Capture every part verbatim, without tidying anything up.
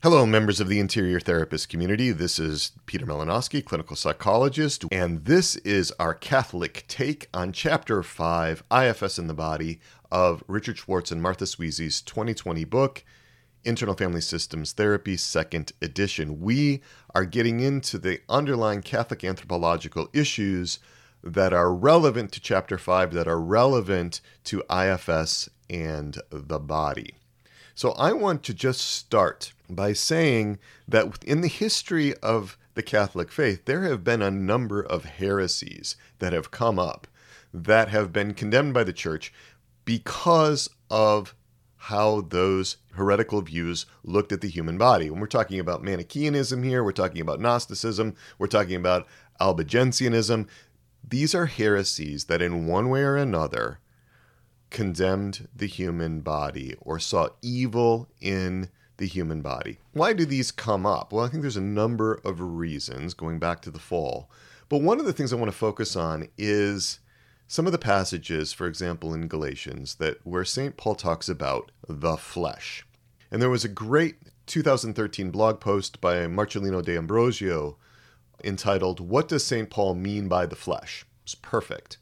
Hello, members of the Interior Therapist community. This is Peter Malinowski, clinical psychologist, and this is our Catholic take on Chapter five, I F S in the Body, of Richard Schwartz and Martha Sweezy's twenty twenty book, Internal Family Systems Therapy, Second Edition. We are getting into the underlying Catholic anthropological issues that are relevant to Chapter five, that are relevant to I F S and the body. So I want to just start by saying that in the history of the Catholic faith, there have been a number of heresies that have come up that have been condemned by the Church because of how those heretical views looked at the human body. When we're talking about Manichaeanism here, we're talking about Gnosticism, we're talking about Albigensianism. These are heresies that in one way or another condemned the human body or saw evil in the human body. Why do these come up? Well, I think there's a number of reasons going back to the fall. But one of the things I want to focus on is some of the passages, for example, in Galatians, that where Saint Paul talks about the flesh. And there was a great two thousand thirteen blog post by Marcellino D'Ambrosio entitled, "What Does Saint Paul Mean by the Flesh?" It's perfect.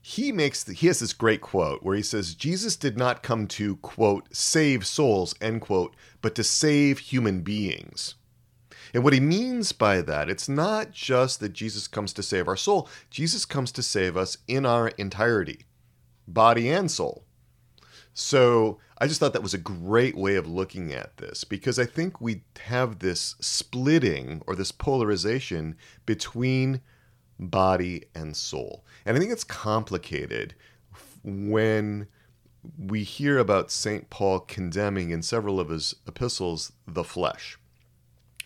He makes the, he has this great quote where he says, "Jesus did not come to, quote, save souls, end quote, but to save human beings." And what he means by that, it's not just that Jesus comes to save our soul. Jesus comes to save us in our entirety, body and soul. So I just thought that was a great way of looking at this, because I think we have this splitting or this polarization between body and soul. And I think it's complicated when we hear about Saint Paul condemning in several of his epistles the flesh.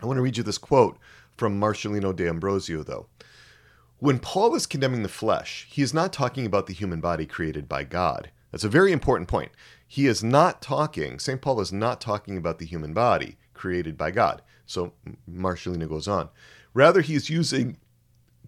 I want to read you this quote from Marcellino D'Ambrosio, though. When Paul is condemning the flesh, he is not talking about the human body created by God. That's a very important point. He is not talking, Saint Paul is not talking about the human body created by God. So Marcellino goes on. Rather, he is using,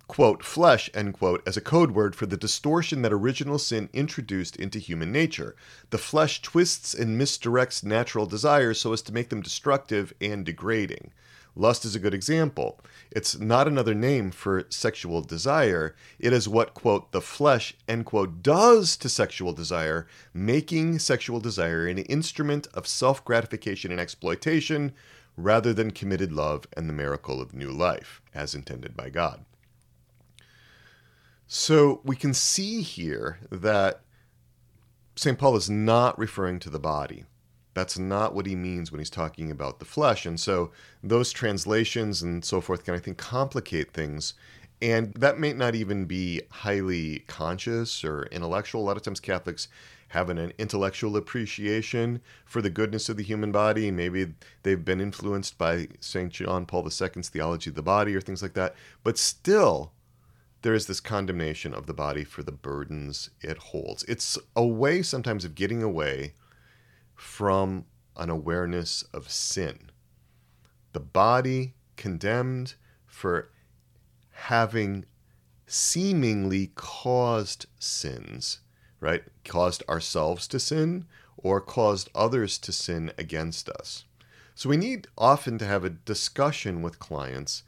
quote, flesh, end quote, as a code word for the distortion that original sin introduced into human nature. The flesh twists and misdirects natural desires so as to make them destructive and degrading. Lust is a good example. It's not another name for sexual desire. It is what, quote, the flesh, end quote, does to sexual desire, making sexual desire an instrument of self-gratification and exploitation rather than committed love and the miracle of new life, as intended by God. So we can see here that Saint Paul is not referring to the body. That's not what he means when he's talking about the flesh. And so those translations and so forth can, I think, complicate things. And that may not even be highly conscious or intellectual. A lot of times Catholics have an intellectual appreciation for the goodness of the human body. Maybe they've been influenced by Saint John Paul the Second's theology of the body or things like that. But still, there is this condemnation of the body for the burdens it holds. It's a way sometimes of getting away from an awareness of sin. The body condemned for having seemingly caused sins, right? Caused ourselves to sin or caused others to sin against us. So we need often to have a discussion with clients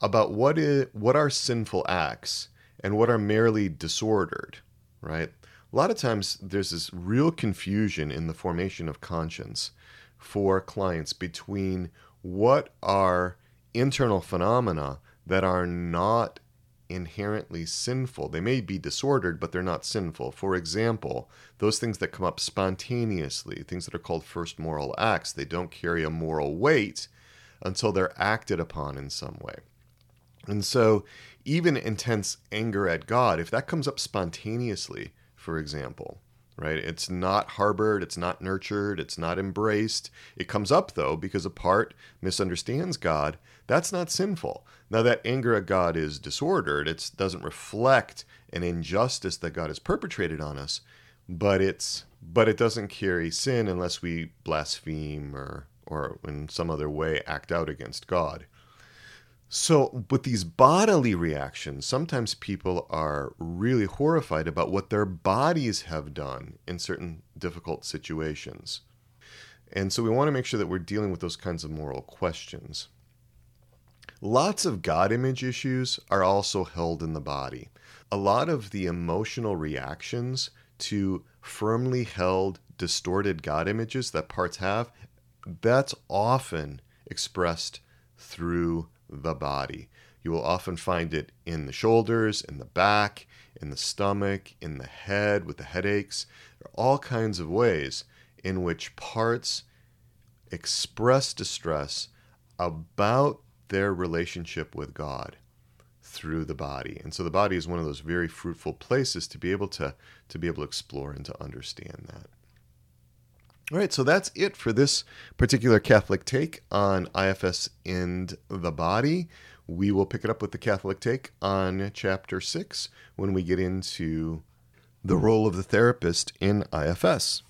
about what is, what are sinful acts and what are merely disordered, right? A lot of times there's this real confusion in the formation of conscience for clients between what are internal phenomena that are not inherently sinful. They may be disordered, but they're not sinful. For example, those things that come up spontaneously, things that are called first moral acts, they don't carry a moral weight until they're acted upon in some way. And so even intense anger at God, if that comes up spontaneously, for example, right, it's not harbored, it's not nurtured, it's not embraced. It comes up, though, because a part misunderstands God. That's not sinful. Now, that anger at God is disordered. It doesn't reflect an injustice that God has perpetrated on us, but it's but it doesn't carry sin unless we blaspheme or, or in some other way act out against God. So with these bodily reactions, sometimes people are really horrified about what their bodies have done in certain difficult situations. And so we want to make sure that we're dealing with those kinds of moral questions. Lots of God image issues are also held in the body. A lot of the emotional reactions to firmly held, distorted God images that parts have, that's often expressed through the body. You will often find it in the shoulders, in the back, in the stomach, in the head, with the headaches. There are all kinds of ways in which parts express distress about their relationship with God through the body. And so the body is one of those very fruitful places to be able to, to be able to explore and to understand that. All right, so that's it for this particular Catholic take on I F S and the body. We will pick it up with the Catholic take on chapter six when we get into the role of the therapist in I F S.